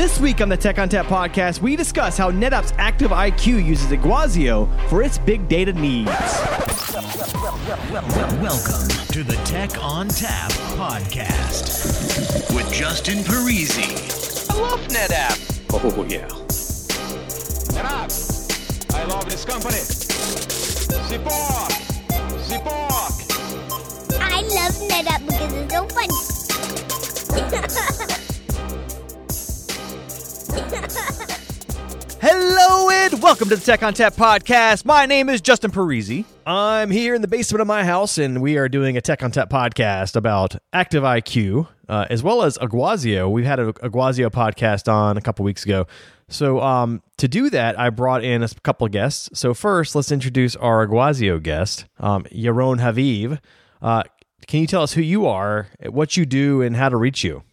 This week on the Tech on Tap podcast, we discuss how NetApp's Active IQ uses Iguazio for its big data needs. Welcome to the Tech on Tap podcast with Justin Parisi. I love NetApp. Oh, yeah. NetApp. I love this company. Spark. I love NetApp because it's so funny. Hello and welcome to the Tech on Tap podcast. My name is Justin Parisi. I'm here in the basement of my house, and we are doing a Tech on Tap podcast about Active IQ as well as Iguazio. We've had an Iguazio podcast on a couple weeks ago. So to do that, I brought in a couple of guests. So first, let's introduce our Iguazio guest, Yaron Haviv. Can you tell us who you are, what you do, and how to reach you?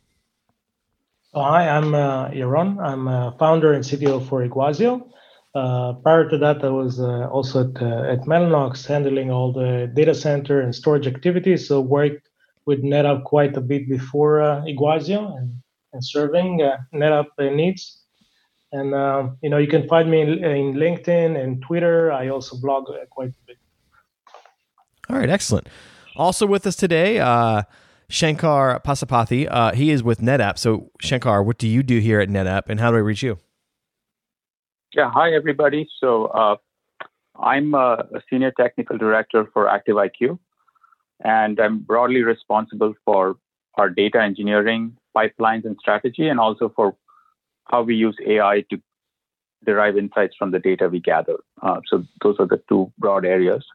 Hi, I'm Yaron. I'm founder and CTO for Iguazio. Prior to that, I was also at Mellanox, handling all the data center and storage activities. So worked with NetApp quite a bit before Iguazio and serving NetApp needs. And you can find me in LinkedIn and Twitter. I also blog quite a bit. All right, excellent. Also with us today, Shankar Pasupathy, he is with NetApp. So, Shankar, what do you do here at NetApp, and how do I reach you? Yeah, hi, everybody. So, I'm a senior technical director for Active IQ, and I'm broadly responsible for our data engineering, pipelines, and strategy, and also for how we use AI to derive insights from the data we gather. So, those are the two broad areas.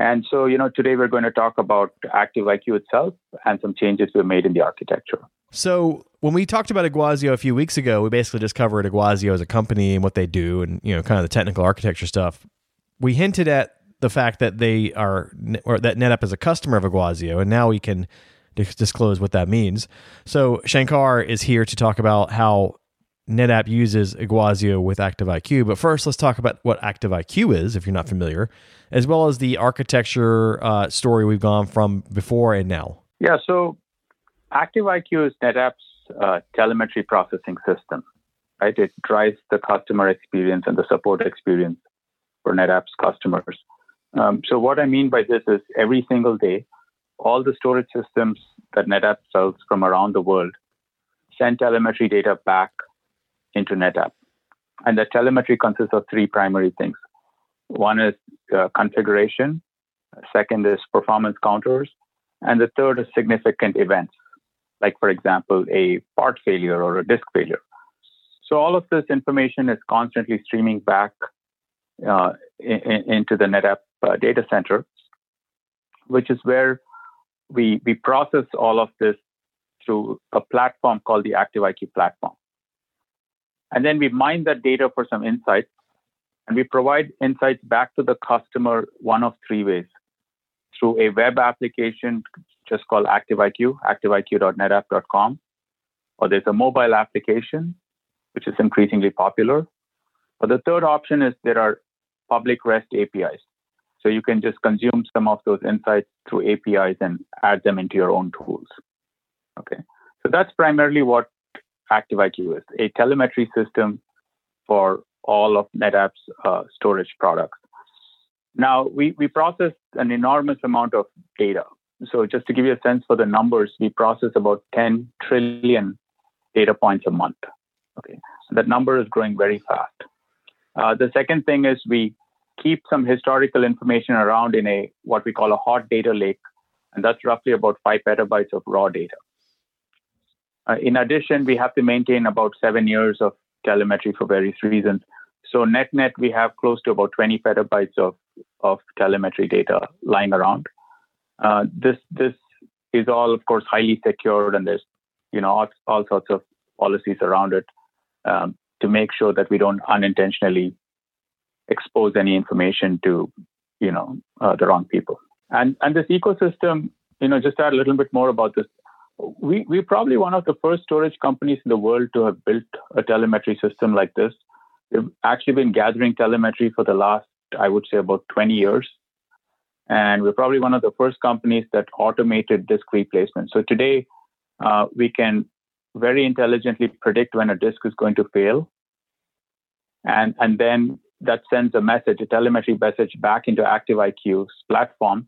And so, today we're going to talk about Active IQ itself and some changes we've made in the architecture. So when we talked about Iguazio a few weeks ago, we basically just covered Iguazio as a company and what they do and, kind of the technical architecture stuff. We hinted at the fact that that NetApp is a customer of Iguazio, and now we can disclose what that means. So Shankar is here to talk about how NetApp uses Iguazio with Active IQ. But first, let's talk about what Active IQ is, if you're not familiar, as well as the architecture story we've gone from before and now. Yeah, so Active IQ is NetApp's telemetry processing system, right? It drives the customer experience and the support experience for NetApp's customers. So what I mean by this is every single day, all the storage systems that NetApp sells from around the world send telemetry data back into NetApp. And the telemetry consists of three primary things. One is configuration, second is performance counters, and the third is significant events, like, for example, a part failure or a disk failure. So all of this information is constantly streaming back into the NetApp data center, which is where we process all of this through a platform called the Active IQ platform. And then we mine that data for some insights, and we provide insights back to the customer one of three ways: through a web application just called Active IQ, activeiq.netapp.com, or there's a mobile application, which is increasingly popular. But the third option is there are public REST APIs. So you can just consume some of those insights through APIs and add them into your own tools. Okay, so that's primarily what Active IQ is, a telemetry system for all of NetApp's storage products. Now, we process an enormous amount of data. So just to give you a sense for the numbers, we process about 10 trillion data points a month. Okay, so that number is growing very fast. The second thing is we keep some historical information around in what we call a hot data lake, and that's roughly about 5 petabytes of raw data. In addition, we have to maintain about 7 years of telemetry for various reasons. So net, we have close to about 20 petabytes of telemetry data lying around. This is all, of course, highly secured, and there's all sorts of policies around it to make sure that we don't unintentionally expose any information to the wrong people. And this ecosystem, just to add a little bit more about this. We're probably one of the first storage companies in the world to have built a telemetry system like this. We've actually been gathering telemetry for the last, I would say, about 20 years. And we're probably one of the first companies that automated disk replacement. So today, we can very intelligently predict when a disk is going to fail. And then that sends a message, a telemetry message back into Active IQ's platform,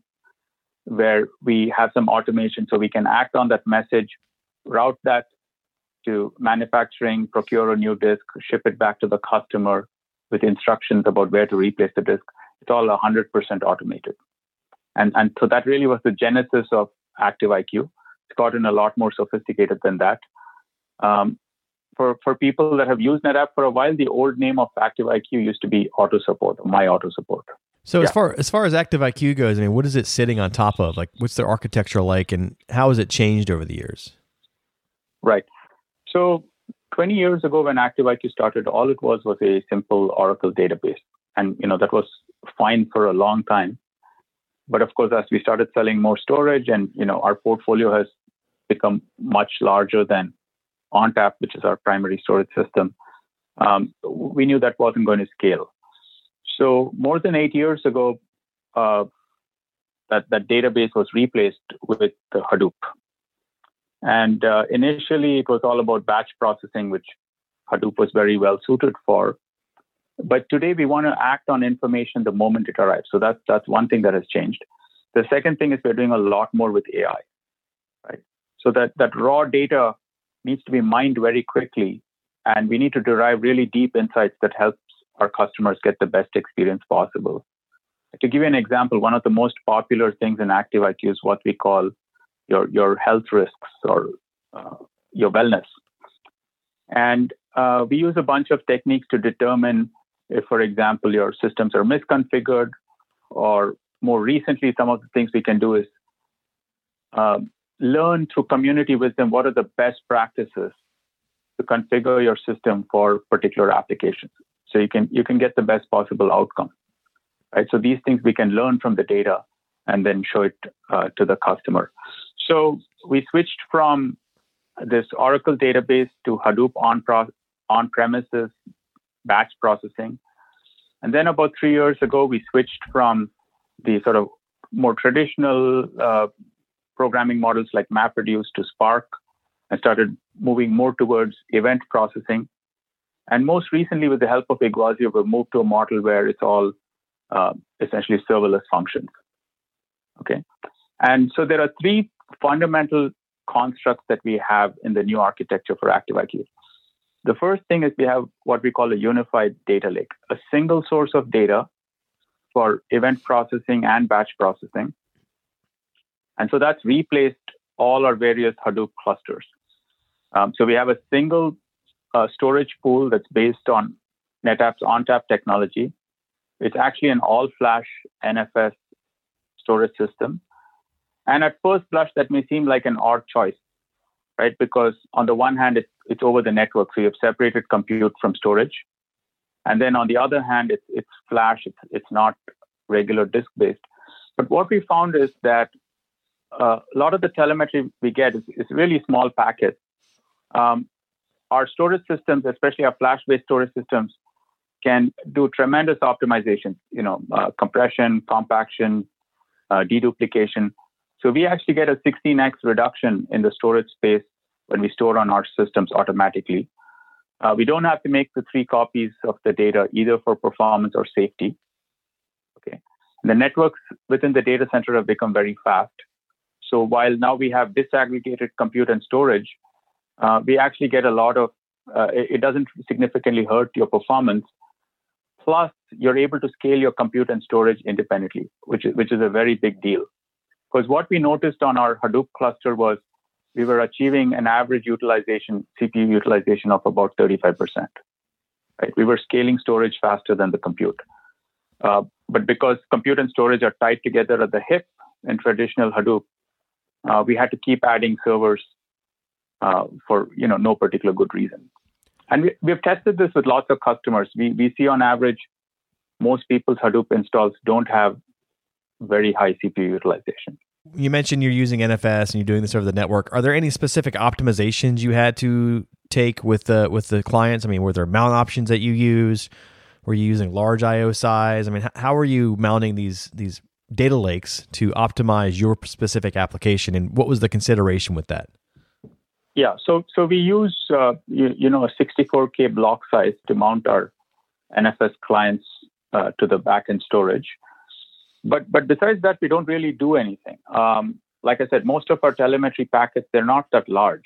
where we have some automation so we can act on that message, route that to manufacturing, procure a new disk, ship it back to the customer with instructions about where to replace the disk. It's all 100% automated. And so that really was the genesis of Active IQ. It's gotten a lot more sophisticated than that. For people that have used NetApp for a while, the old name of Active IQ used to be Auto Support, or My Auto Support. So yeah. As far as Active IQ goes, I mean, what is it sitting on top of? Like, what's their architecture like, and how has it changed over the years? Right. So 20 years ago, when Active IQ started, all it was a simple Oracle database. And, you know, that was fine for a long time. But of course, as we started selling more storage and, you know, our portfolio has become much larger than ONTAP, which is our primary storage system, we knew that wasn't going to scale. So more than 8 years ago, that database was replaced with Hadoop. And initially, it was all about batch processing, which Hadoop was very well suited for. But today, we want to act on information the moment it arrives. So that's one thing that has changed. The second thing is we're doing a lot more with AI, right? So that raw data needs to be mined very quickly, and we need to derive really deep insights that helps our customers get the best experience possible. To give you an example, one of the most popular things in Active IQ is what we call your health risks or your wellness. And we use a bunch of techniques to determine if, for example, your systems are misconfigured, or more recently, some of the things we can do is learn through community wisdom what are the best practices to configure your system for particular applications. So you can get the best possible outcome, right? So these things we can learn from the data and then show it to the customer. So we switched from this Oracle database to Hadoop on-premises batch processing. And then about 3 years ago, we switched from the sort of more traditional programming models like MapReduce to Spark and started moving more towards event processing. And most recently, with the help of Iguazio, we've moved to a model where it's all essentially serverless functions. Okay. And so there are three fundamental constructs that we have in the new architecture for Active IQ. The first thing is we have what we call a unified data lake, a single source of data for event processing and batch processing. And so that's replaced all our various Hadoop clusters. So we have a single storage pool that's based on NetApp's ONTAP technology. It's actually an all-flash NFS storage system. And at first blush, that may seem like an odd choice, right? Because on the one hand, it's over the network. So you have separated compute from storage. And then on the other hand, it's flash. It's not regular disk-based. But what we found is that a lot of the telemetry we get is really small packets. Our storage systems, especially our flash-based storage systems, can do tremendous optimizations, you know, compression, compaction, deduplication. So we actually get a 16x reduction in the storage space when we store on our systems automatically. We don't have to make the three copies of the data either for performance or safety. Okay. And the networks within the data center have become very fast. So while now we have disaggregated compute and storage, we actually get a lot of, it doesn't significantly hurt your performance. Plus, you're able to scale your compute and storage independently, which is a very big deal. Because what we noticed on our Hadoop cluster was we were achieving an average utilization, CPU utilization of about 35%. Right? We were scaling storage faster than the compute. But because compute and storage are tied together at the hip in traditional Hadoop, we had to keep adding servers for, you know, no particular good reason. And we've tested this with lots of customers. We see on average, most people's Hadoop installs don't have very high CPU utilization. You mentioned you're using NFS and you're doing this over the network. Are there any specific optimizations you had to take with the clients? I mean, were there mount options that you used? Were you using large IO size? I mean, how are you mounting these data lakes to optimize your specific application? And what was the consideration with that? Yeah, so we use a 64K block size to mount our NFS clients to the backend storage. But besides that, we don't really do anything. Like I said, most of our telemetry packets, they're not that large.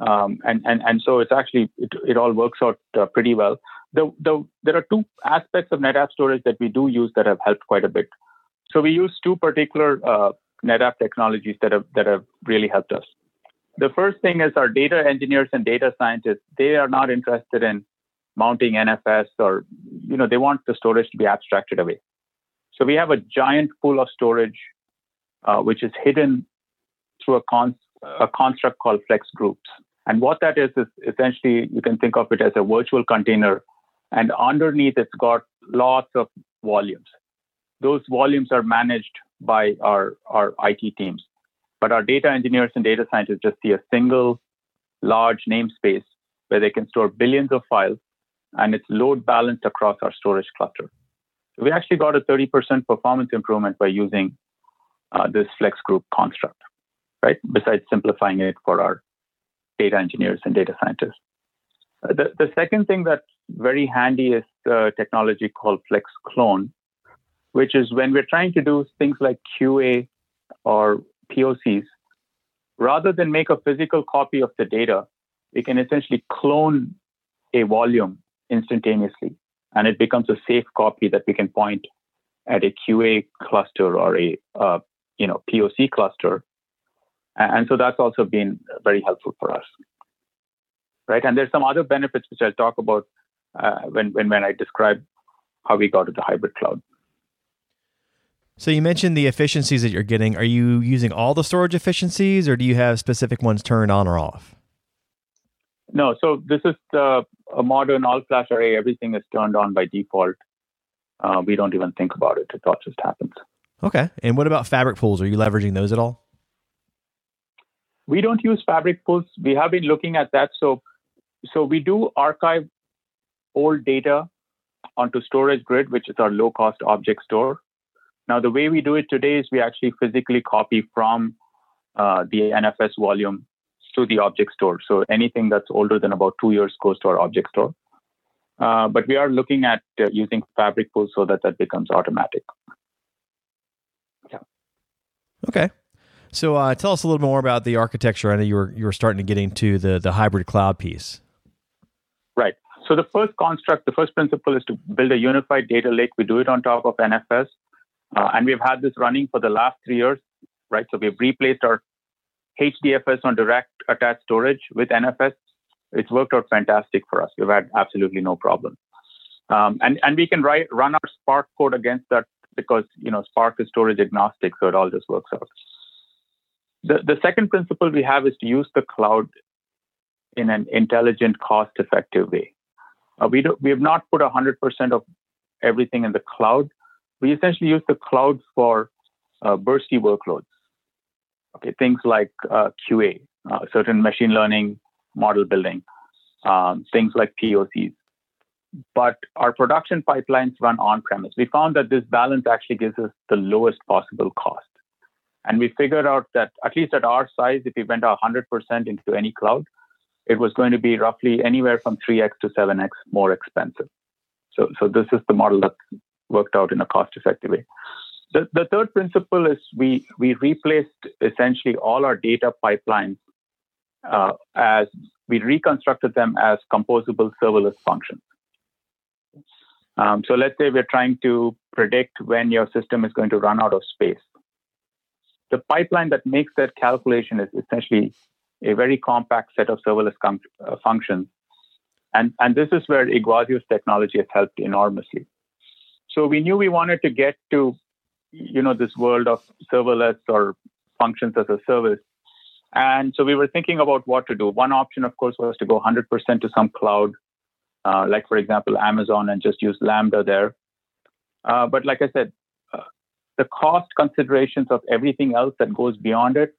And so it's actually, it all works out pretty well. There are two aspects of NetApp storage that we do use that have helped quite a bit. So we use two particular NetApp technologies that have really helped us. The first thing is our data engineers and data scientists, they are not interested in mounting NFS or, they want the storage to be abstracted away. So we have a giant pool of storage, which is hidden through a construct called Flex Groups. And what that is essentially, you can think of it as a virtual container. And underneath, it's got lots of volumes. Those volumes are managed by our IT teams. But our data engineers and data scientists just see a single large namespace where they can store billions of files, and it's load balanced across our storage cluster. So we actually got a 30% performance improvement by using this Flex Group construct, right? Besides simplifying it for our data engineers and data scientists. The second thing that's very handy is the technology called Flex Clone, which is when we're trying to do things like QA or POCs, rather than make a physical copy of the data, we can essentially clone a volume instantaneously, and it becomes a safe copy that we can point at a QA cluster or a POC cluster. And so that's also been very helpful for us, right? And there's some other benefits which I'll talk about when I describe how we got to the hybrid cloud. So you mentioned the efficiencies that you're getting. Are you using all the storage efficiencies, or do you have specific ones turned on or off? No, so this is a modern all-flash array. Everything is turned on by default. We don't even think about it. It all just happens. Okay. And what about fabric pools? Are you leveraging those at all? We don't use fabric pools. We have been looking at that. So we do archive old data onto Storage Grid, which is our low-cost object store. Now, the way we do it today is we actually physically copy from the NFS volume to the object store. So anything that's older than about 2 years goes to our object store. But we are looking at using fabric pools so that becomes automatic. Yeah. Okay. So tell us a little more about the architecture. I know you were starting to get into the hybrid cloud piece. Right. So the first construct, the first principle is to build a unified data lake. We do it on top of NFS. And we've had this running for the last 3 years, right? So we've replaced our HDFS on direct attached storage with NFS. It's worked out fantastic for us. We've had absolutely no problem. And we can run our Spark code against that because, Spark is storage agnostic, so it all just works out. The second principle we have is to use the cloud in an intelligent, cost-effective way. We have not put 100% of everything in the cloud. We essentially use the cloud for bursty workloads. Okay, things like QA, certain machine learning, model building, things like POCs. But our production pipelines run on-premise. We found that this balance actually gives us the lowest possible cost. And we figured out that at least at our size, if we went 100% into any cloud, it was going to be roughly anywhere from 3x to 7x more expensive. So this is the model that's worked out in a cost-effective way. The third principle is we replaced essentially all our data pipelines as we reconstructed them as composable serverless functions. So let's say we're trying to predict when your system is going to run out of space. The pipeline that makes that calculation is essentially a very compact set of serverless functions. And this is where Iguazio's technology has helped enormously. So we knew we wanted to get to this world of serverless or functions as a service. And so we were thinking about what to do. One option, of course, was to go 100% to some cloud, like, for example, Amazon, and just use Lambda there. But like I said, the cost considerations of everything else that goes beyond it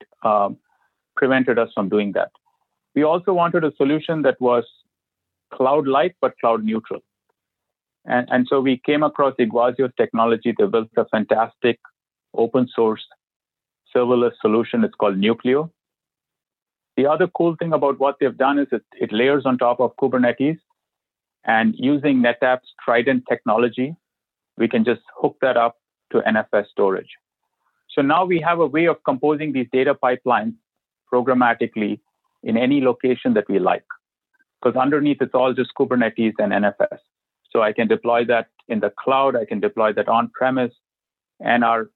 prevented us from doing that. We also wanted a solution that was cloud-like but cloud-neutral. And so we came across Iguazio's technology. They built a fantastic open source serverless solution. It's called Nuclio. The other cool thing about what they've done is it layers on top of Kubernetes, and using NetApp's Trident technology, we can just hook that up to NFS storage. So now we have a way of composing these data pipelines programmatically in any location that we like, because underneath it's all just Kubernetes and NFS. So I can deploy that in the cloud, I can deploy that on-premise, and our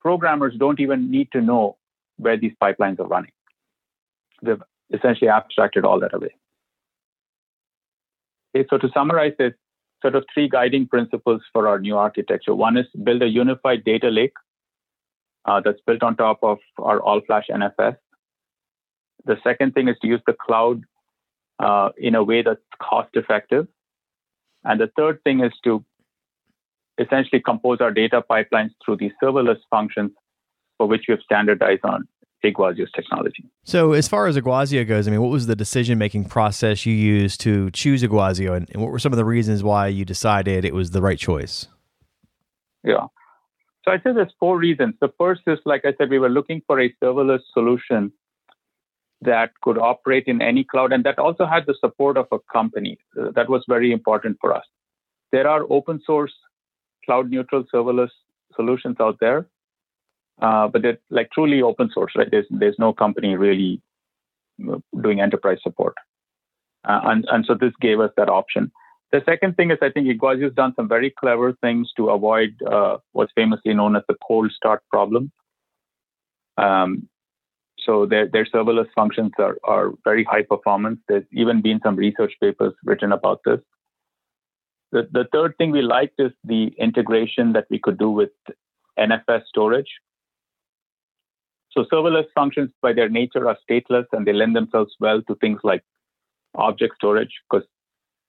programmers don't even need to know where these pipelines are running. They've essentially abstracted all that away. Okay, so to summarize, there's sort of three guiding principles for our new architecture. One is build a unified data lake that's built on top of our all-flash NFS. The second thing is to use the cloud in a way that's cost-effective. And the third thing is to essentially compose our data pipelines through these serverless functions for which we have standardized on Iguazio's technology. So as far as Iguazio goes, I mean, what was the decision-making process you used to choose Iguazio, and what were some of the reasons why you decided it was the right choice? Yeah. So I'd say there's four reasons. The first is, like I said, we were looking for a serverless solution that could operate in any cloud, and that also had the support of a company. That was very important for us. There are open source, cloud-neutral serverless solutions out there, but they're like truly open source, right? There's no company really doing enterprise support. And so this gave us that option. The second thing is, I think Iguazio has done some very clever things to avoid what's famously known as the cold start problem. So their serverless functions are very high performance. There's even been some research papers written about this. The third thing we liked is the integration that we could do with NFS storage. So serverless functions by their nature are stateless, and they lend themselves well to things like object storage, because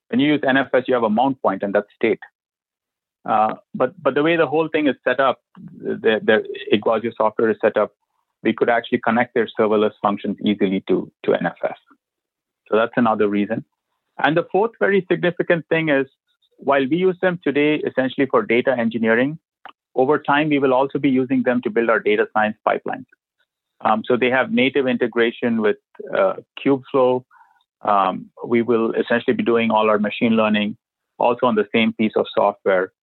when you use NFS, you have a mount point, and that's state. But the way the whole thing is set up, the Iguazio software is set up, we could actually connect their serverless functions easily to NFS. So that's another reason. And the fourth very significant thing is, while we use them today essentially for data engineering, over time, we will also be using them to build our data science pipelines. So they have native integration with Kubeflow. We will essentially be doing all our machine learning also on the same piece of software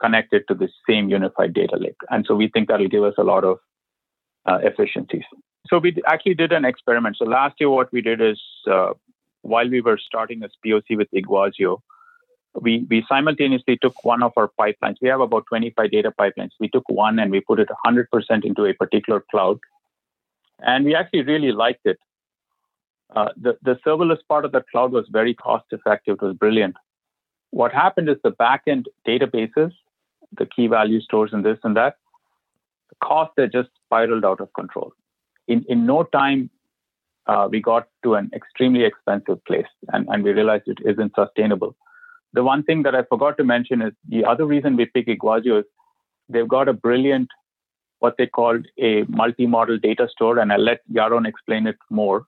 connected to the same unified data lake. And so we think that will give us a lot of efficiencies. So we actually did an experiment. So last year, what we did is, while we were starting this POC with Iguazio, we simultaneously took one of our pipelines. We have about 25 data pipelines. We took one and we put it 100% into a particular cloud. And we actually really liked it. The serverless part of the cloud was very cost-effective. It was brilliant. What happened is the back-end databases, the key value stores and this and that, the cost had just spiraled out of control. In no time, we got to an extremely expensive place, and we realized it isn't sustainable. The one thing that I forgot to mention is the other reason we pick Iguazio is they've got a brilliant, what they called a multi-model data store, and I'll let Yaron explain it more.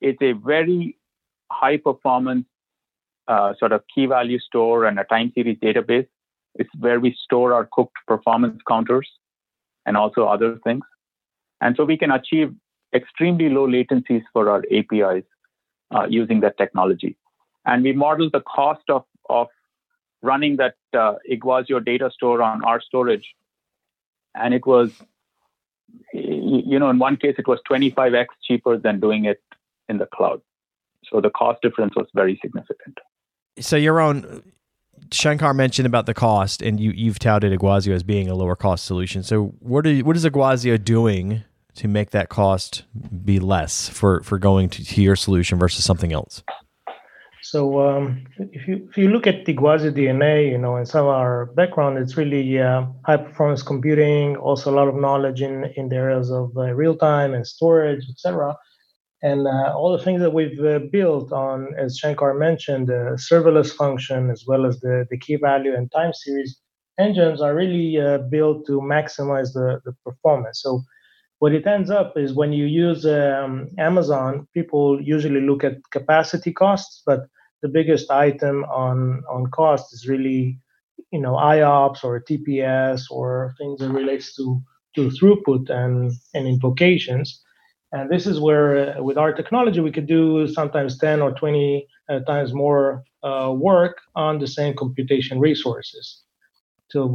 It's a very high-performance sort of key value store and a time series database. It's where we store our cooked performance counters and also other things. And so we can achieve extremely low latencies for our APIs using that technology. And we modeled the cost of running that Iguazio data store on our storage. And it was, you know, in one case, it was 25x cheaper than doing it in the cloud. So the cost difference was very significant. So Yaron, Shankar mentioned about the cost, and you've touted Iguazio as being a lower cost solution. So what is Iguazio doing to make that cost be less for going to your solution versus something else? So if you look at the Iguazio DNA, you know, and some of our background, it's really high-performance computing, also a lot of knowledge in the areas of real-time and storage, etc. And all the things that we've built on, as Shankar mentioned, the serverless function, as well as the key value and time series engines are really built to maximize the performance. So what it ends up is when you use Amazon, people usually look at capacity costs, but the biggest item on cost is really, you know, IOPS or TPS or things that relates to throughput and invocations. And this is where, with our technology, we could do sometimes 10 or 20 times more work on the same computation resources. So,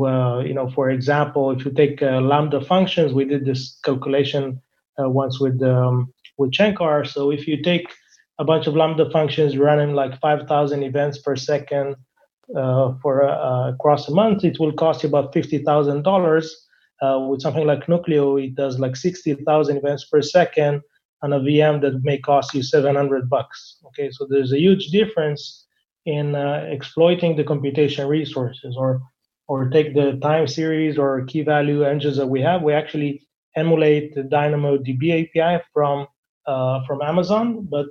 for example, if you take Lambda functions, we did this calculation once with Shankar. So if you take a bunch of Lambda functions, running like 5,000 events per second across a month, it will cost you about $50,000. With something like Nuclio, it does like 60,000 events per second on a VM that may cost you $700. Okay, so there's a huge difference in exploiting the computation resources, or take the time series or key value engines that we have. We actually emulate the DynamoDB API from Amazon, but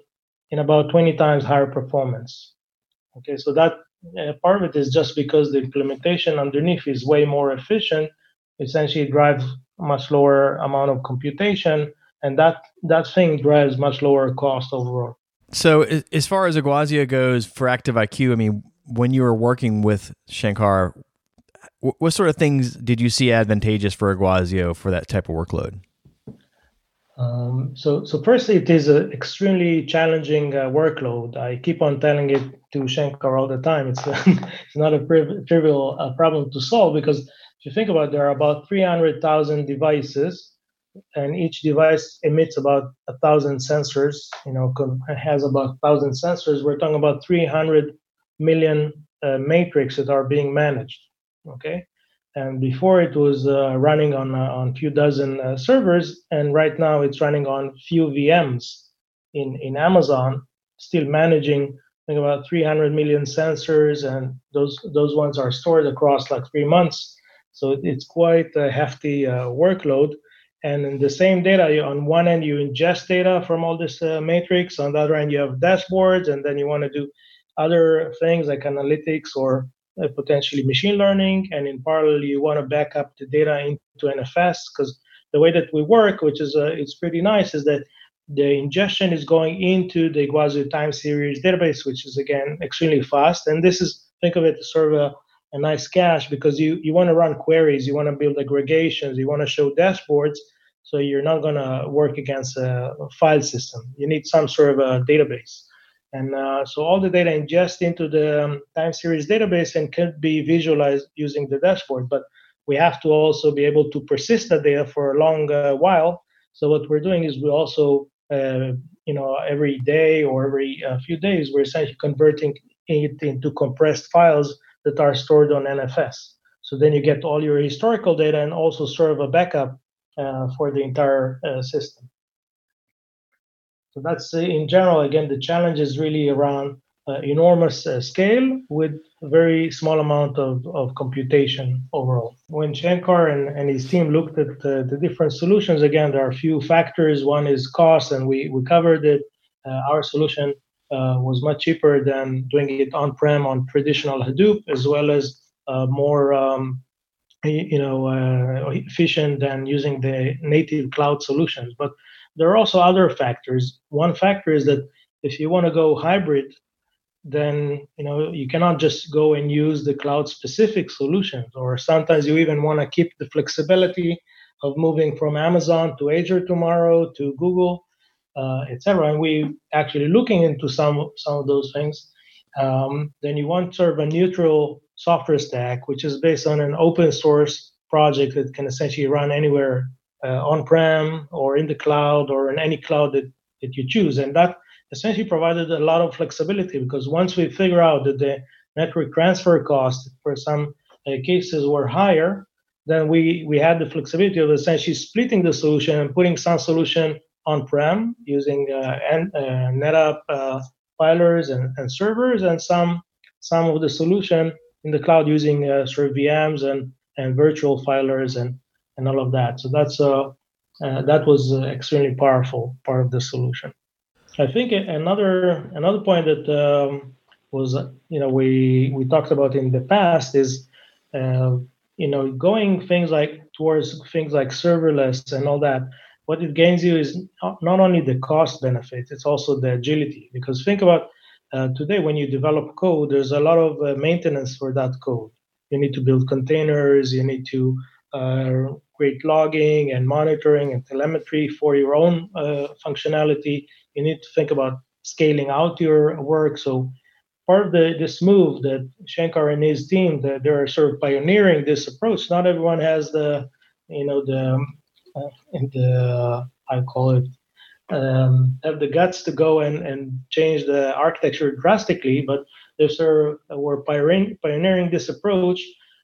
in about 20 times higher performance. Okay, so that part of it is just because the implementation underneath is way more efficient. Essentially, it drives much lower amount of computation, and that thing drives much lower cost overall. So as far as Iguazio goes for Active IQ, I mean, when you were working with Shankar, what sort of things did you see advantageous for Iguazio for that type of workload? So firstly, it is an extremely challenging workload. I keep on telling it to Shankar all the time. It's not a trivial problem to solve, because if you think about it, there are about 300,000 devices, and each device emits about 1,000 sensors, has about 1,000 sensors. We're talking about 300 million matrix that are being managed, okay? And before it was running on few dozen servers, and right now it's running on few VMs in Amazon, still managing, think about 300 million sensors, and those ones are stored across like 3 months. So it's quite a hefty workload. And in the same data, on one end, you ingest data from all this matrix. On the other end, you have dashboards. And then you want to do other things like analytics or potentially machine learning. And in parallel, you want to back up the data into NFS. Because the way that we work, which is it's pretty nice, is that the ingestion is going into the Iguazio time series database, which is, again, extremely fast. And this is, think of it as sort of a nice cache, because you want to run queries, you want to build aggregations, you want to show dashboards, so you're not going to work against a file system. You need some sort of a database. And so all the data ingest into the time series database and could be visualized using the dashboard, but we have to also be able to persist the data for a long while. So what we're doing is we also, every day or every few days, we're essentially converting it into compressed files that are stored on NFS. So then you get all your historical data and also serve a backup for the entire system. So that's, in general, again, the challenge is really around enormous scale with very small amount of computation overall. When Shankar and his team looked at the different solutions, again, there are a few factors. One is cost, and we covered it. Our solution was much cheaper than doing it on-prem on traditional Hadoop, as well as more efficient than using the native cloud solutions. But there are also other factors. One factor is that if you want to go hybrid, then you cannot just go and use the cloud-specific solutions, or sometimes you even want to keep the flexibility of moving from Amazon to Azure tomorrow to Google, etc. And we actually looking into some of those things. Then you want sort of a neutral software stack, which is based on an open source project that can essentially run anywhere on-prem or in the cloud or in any cloud that you choose. And that essentially provided a lot of flexibility, because once we figure out that the network transfer costs for some cases were higher, then we had the flexibility of essentially splitting the solution and putting some solution on-prem using NetApp filers and servers, and some of the solution in the cloud using sort of VMs and virtual filers and all of that. So that's that was an extremely powerful part of the solution. I think another point that was we talked about in the past is going towards things like serverless and all that. What it gains you is not only the cost benefits, it's also the agility. Because think about today, when you develop code, there's a lot of maintenance for that code. You need to build containers, you need to create logging and monitoring and telemetry for your own functionality. You need to think about scaling out your work. So part of this move that Shankar and his team, that they're sort of pioneering this approach. Not everyone has have the guts to go and change the architecture drastically, but they were pioneering this approach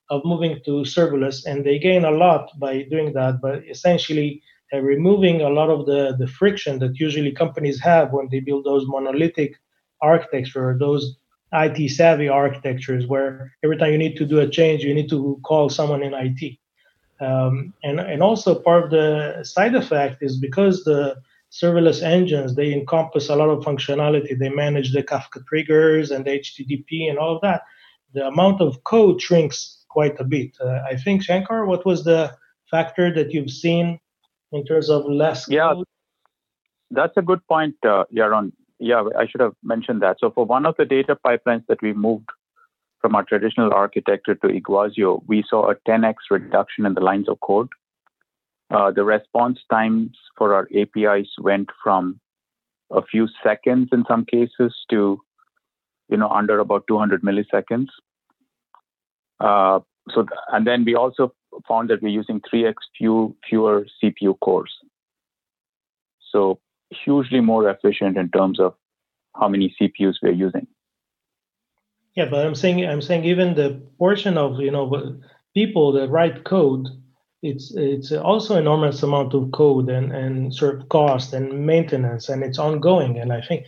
of moving to serverless, and they gain a lot by doing that, but essentially removing a lot of the friction that usually companies have when they build those monolithic architecture, or those IT-savvy architectures where every time you need to do a change, you need to call someone in IT. And also part of the side effect is because the serverless engines, they encompass a lot of functionality. They manage the Kafka triggers and the HTTP and all of that. The amount of code shrinks quite a bit. I think, Shankar, what was the factor that you've seen in terms of less code? That's a good point, Yaron. Yeah, I should have mentioned that. So for one of the data pipelines that we moved from our traditional architecture to Iguazio, we saw a 10x reduction in the lines of code. The response times for our APIs went from a few seconds in some cases to, under about 200 milliseconds. And then we also found that we're using 3x fewer CPU cores. So hugely more efficient in terms of how many CPUs we're using. Yeah, but I'm saying even the portion of people that write code, it's also enormous amount of code and sort of cost and maintenance, and it's ongoing. And I think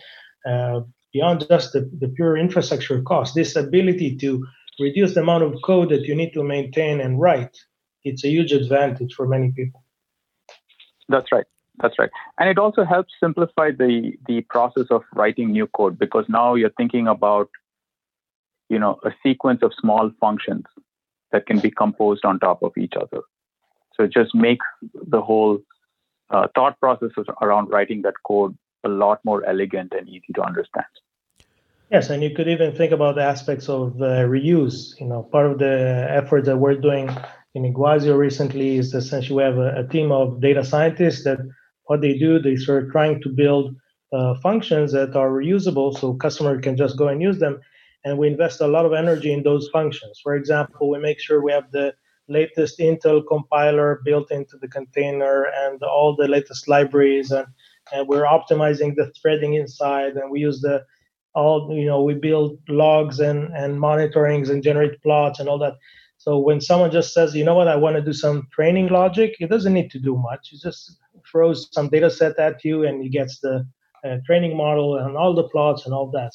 beyond just the pure infrastructure cost, this ability to reduce the amount of code that you need to maintain and write, it's a huge advantage for many people. That's right. And it also helps simplify the process of writing new code, because now you're thinking about a sequence of small functions that can be composed on top of each other. So it just makes the whole thought processes around writing that code a lot more elegant and easy to understand. Yes, and you could even think about the aspects of reuse. Part of the effort that we're doing in Iguazio recently is essentially we have a team of data scientists that what they do, they start trying to build functions that are reusable so customer can just go and use them. And we invest a lot of energy in those functions. For example, we make sure we have the latest Intel compiler built into the container and all the latest libraries, and we're optimizing the threading inside, and we use we build logs and monitorings and generate plots and all that. So when someone just says, I want to do some training logic, it doesn't need to do much. It just throws some data set at you and it gets the training model and all the plots and all that.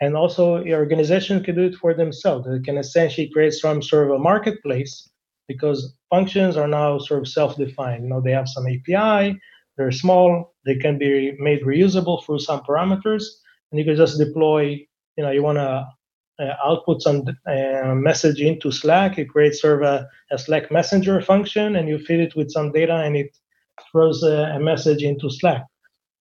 And also your organization can do it for themselves. They can essentially create some sort of a marketplace, because functions are now sort of self-defined. They have some API, they're small, they can be made reusable through some parameters, and you can just deploy, you want to output some message into Slack, it creates sort of a Slack messenger function, and you feed it with some data and it throws a message into Slack.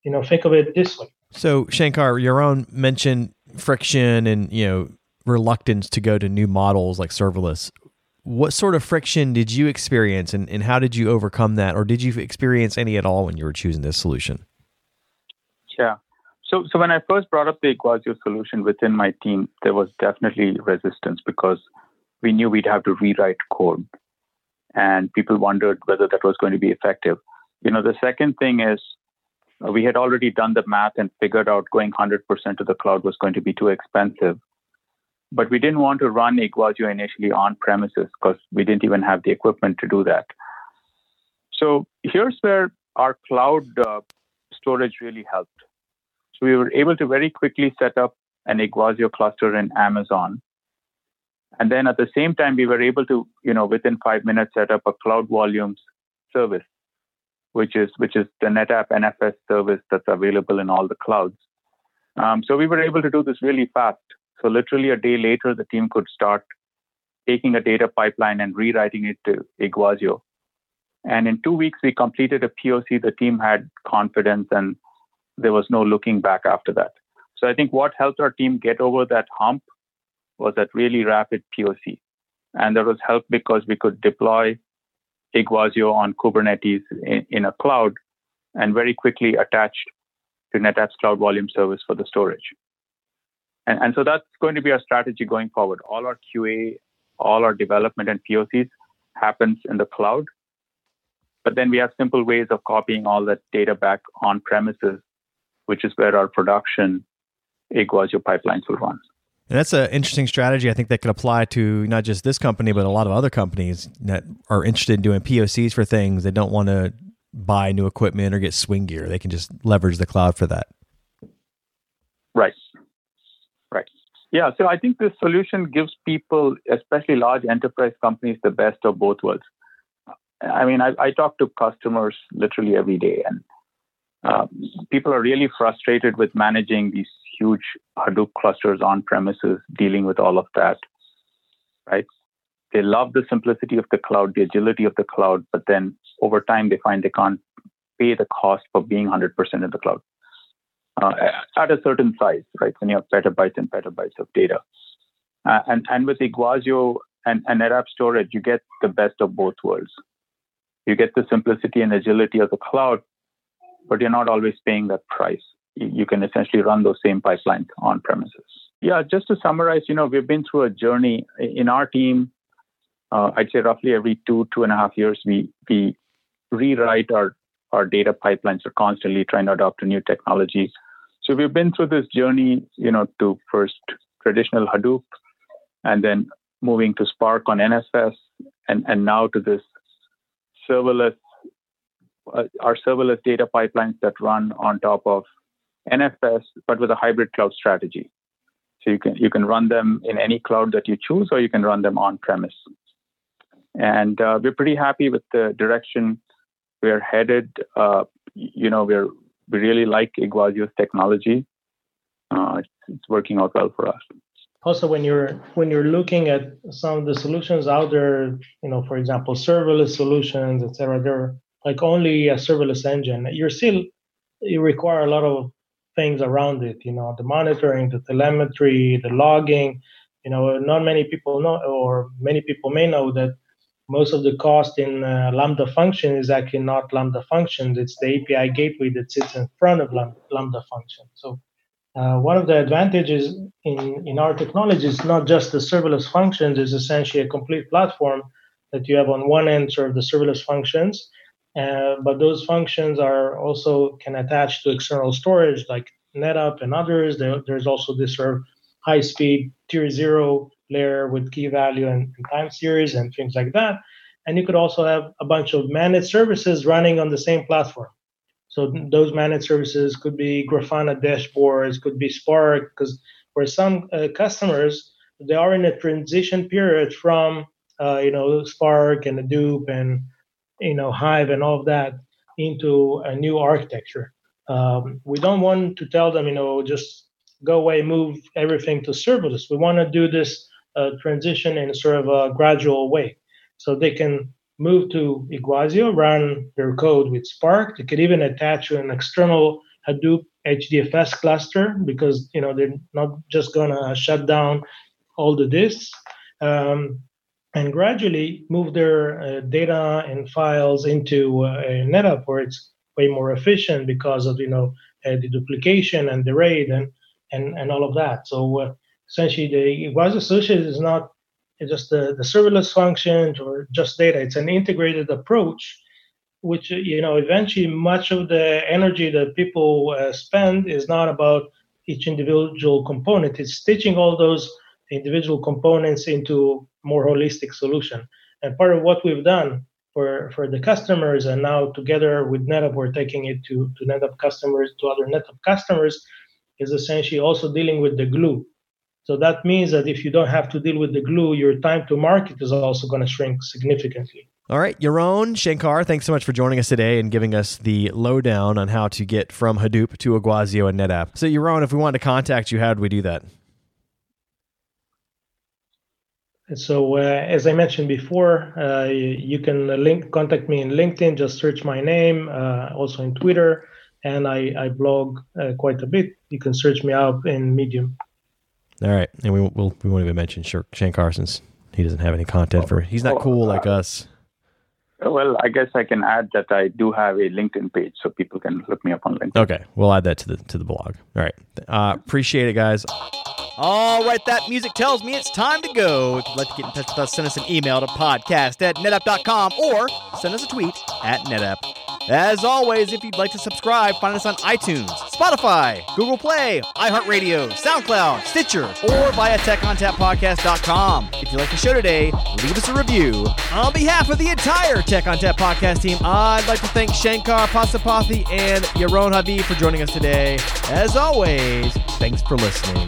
Think of it this way. So Shankar, Yaron mentioned friction and reluctance to go to new models like serverless. What sort of friction did you experience, and how did you overcome that, or did you experience any at all when you were choosing this solution? Yeah. So when I first brought up the Iguazio solution within my team, there was definitely resistance because we knew we'd have to rewrite code, and people wondered whether that was going to be effective. The second thing is, we had already done the math and figured out going 100% to the cloud was going to be too expensive. But we didn't want to run Iguazio initially on premises because we didn't even have the equipment to do that. So here's where our cloud storage really helped. So we were able to very quickly set up an Iguazio cluster in Amazon. And then at the same time, we were able to, within 5 minutes, set up a Cloud Volumes service, which is the NetApp NFS service that's available in all the clouds. So we were able to do this really fast. So literally a day later, the team could start taking a data pipeline and rewriting it to Iguazio. And in 2 weeks, we completed a POC. The team had confidence, and there was no looking back after that. So I think what helped our team get over that hump was that really rapid POC. And that was helped because we could deploy Iguazio on Kubernetes in a cloud and very quickly attached to NetApp's Cloud Volume Service for the storage. And so that's going to be our strategy going forward. All our QA, all our development and POCs happens in the cloud. But then we have simple ways of copying all that data back on premises, which is where our production Iguazio pipelines will run. And that's an interesting strategy. I think that could apply to not just this company, but a lot of other companies that are interested in doing POCs for things. They don't want to buy new equipment or get swing gear. They can just leverage the cloud for that. Right. Right. Yeah. So I think this solution gives people, especially large enterprise companies, the best of both worlds. I mean, I talk to customers literally every day, and people are really frustrated with managing these huge Hadoop clusters on premises, dealing with all of that, right? They love the simplicity of the cloud, the agility of the cloud, but then over time they find they can't pay the cost for being 100% in the cloud at a certain size, right? When you have petabytes and petabytes of data. And with Iguazio and NetApp Storage, you get the best of both worlds. You get the simplicity and agility of the cloud, but you're not always paying that price. You can essentially run those same pipelines on premises. Yeah, just to summarize, you know, we've been through a journey in our team. I'd say roughly every two and a half years, we rewrite our data pipelines. We're constantly trying to adopt a new technology. So we've been through this journey, you know, to first traditional Hadoop, and then moving to Spark on NFS, and now to this serverless, our serverless data pipelines that run on top of NFS, but with a hybrid cloud strategy. So you can run them in any cloud that you choose, or you can run them on premise. And we're pretty happy with the direction we're headed. We really like Iguazio's technology. It's working out well for us. Also, when you're looking at some of the solutions out there, you know, for example, serverless solutions, etc., they're like only a serverless engine. You require a lot of things around it, you know, the monitoring, the telemetry, the logging. You know, not many people know, or many people may know, that most of the cost in Lambda function is actually not Lambda functions. It's the API gateway that sits in front of Lambda function. So one of the advantages in our technology is not just the serverless functions. It's essentially a complete platform that you have on one end, sort of the serverless functions. But those functions are also can attach to external storage like NetApp and others. There's also this sort of high-speed tier 0 layer with key value and time series and things like that. And you could also have a bunch of managed services running on the same platform. So those managed services could be Grafana dashboards, could be Spark, because for some customers, they are in a transition period from, Spark and Hadoop and Hive and all of that into a new architecture. We don't want to tell them, just go away, move everything to serverless. We want to do this transition in sort of a gradual way. So they can move to Iguazio, run their code with Spark. They could even attach to an external Hadoop HDFS cluster because, they're not just going to shut down all the disks. And gradually move their data and files into NetApp, where it's way more efficient because of the duplication and the RAID and all of that. So essentially, the Iguazio solution is not just the serverless function or just data. It's an integrated approach, which eventually much of the energy that people spend is not about each individual component. It's stitching all those individual components into more holistic solution. And part of what we've done for the customers, and now together with NetApp, we're taking it to NetApp customers, to other NetApp customers, is essentially also dealing with the glue. So that means that if you don't have to deal with the glue, your time to market is also going to shrink significantly. All right, Yaron, Shankar, thanks so much for joining us today and giving us the lowdown on how to get from Hadoop to Iguazio and NetApp. So Yaron, if we wanted to contact you, how do we do that? So as I mentioned before, you can contact me in LinkedIn. Just search my name, also in Twitter, and I blog quite a bit. You can search me up in Medium. All right, and we won't even mention Shankar since he doesn't have any content for me. He's not cool like us. Well, I guess I can add that I do have a LinkedIn page, so people can look me up on LinkedIn. Okay, we'll add that to the blog. All right, appreciate it, guys. All right, that music tells me it's time to go. If you'd like to get in touch with us, send us an email to podcast@netapp.com or send us a tweet @netapp. As always, if you'd like to subscribe, find us on iTunes, Spotify, Google Play, iHeartRadio, SoundCloud, Stitcher, or via TechOnTapPodcast.com. If you like the show today, leave us a review. On behalf of the entire Tech on Tap podcast team, I'd like to thank Shankar Pasupathy and Yaron Haviv for joining us today. As always, thanks for listening.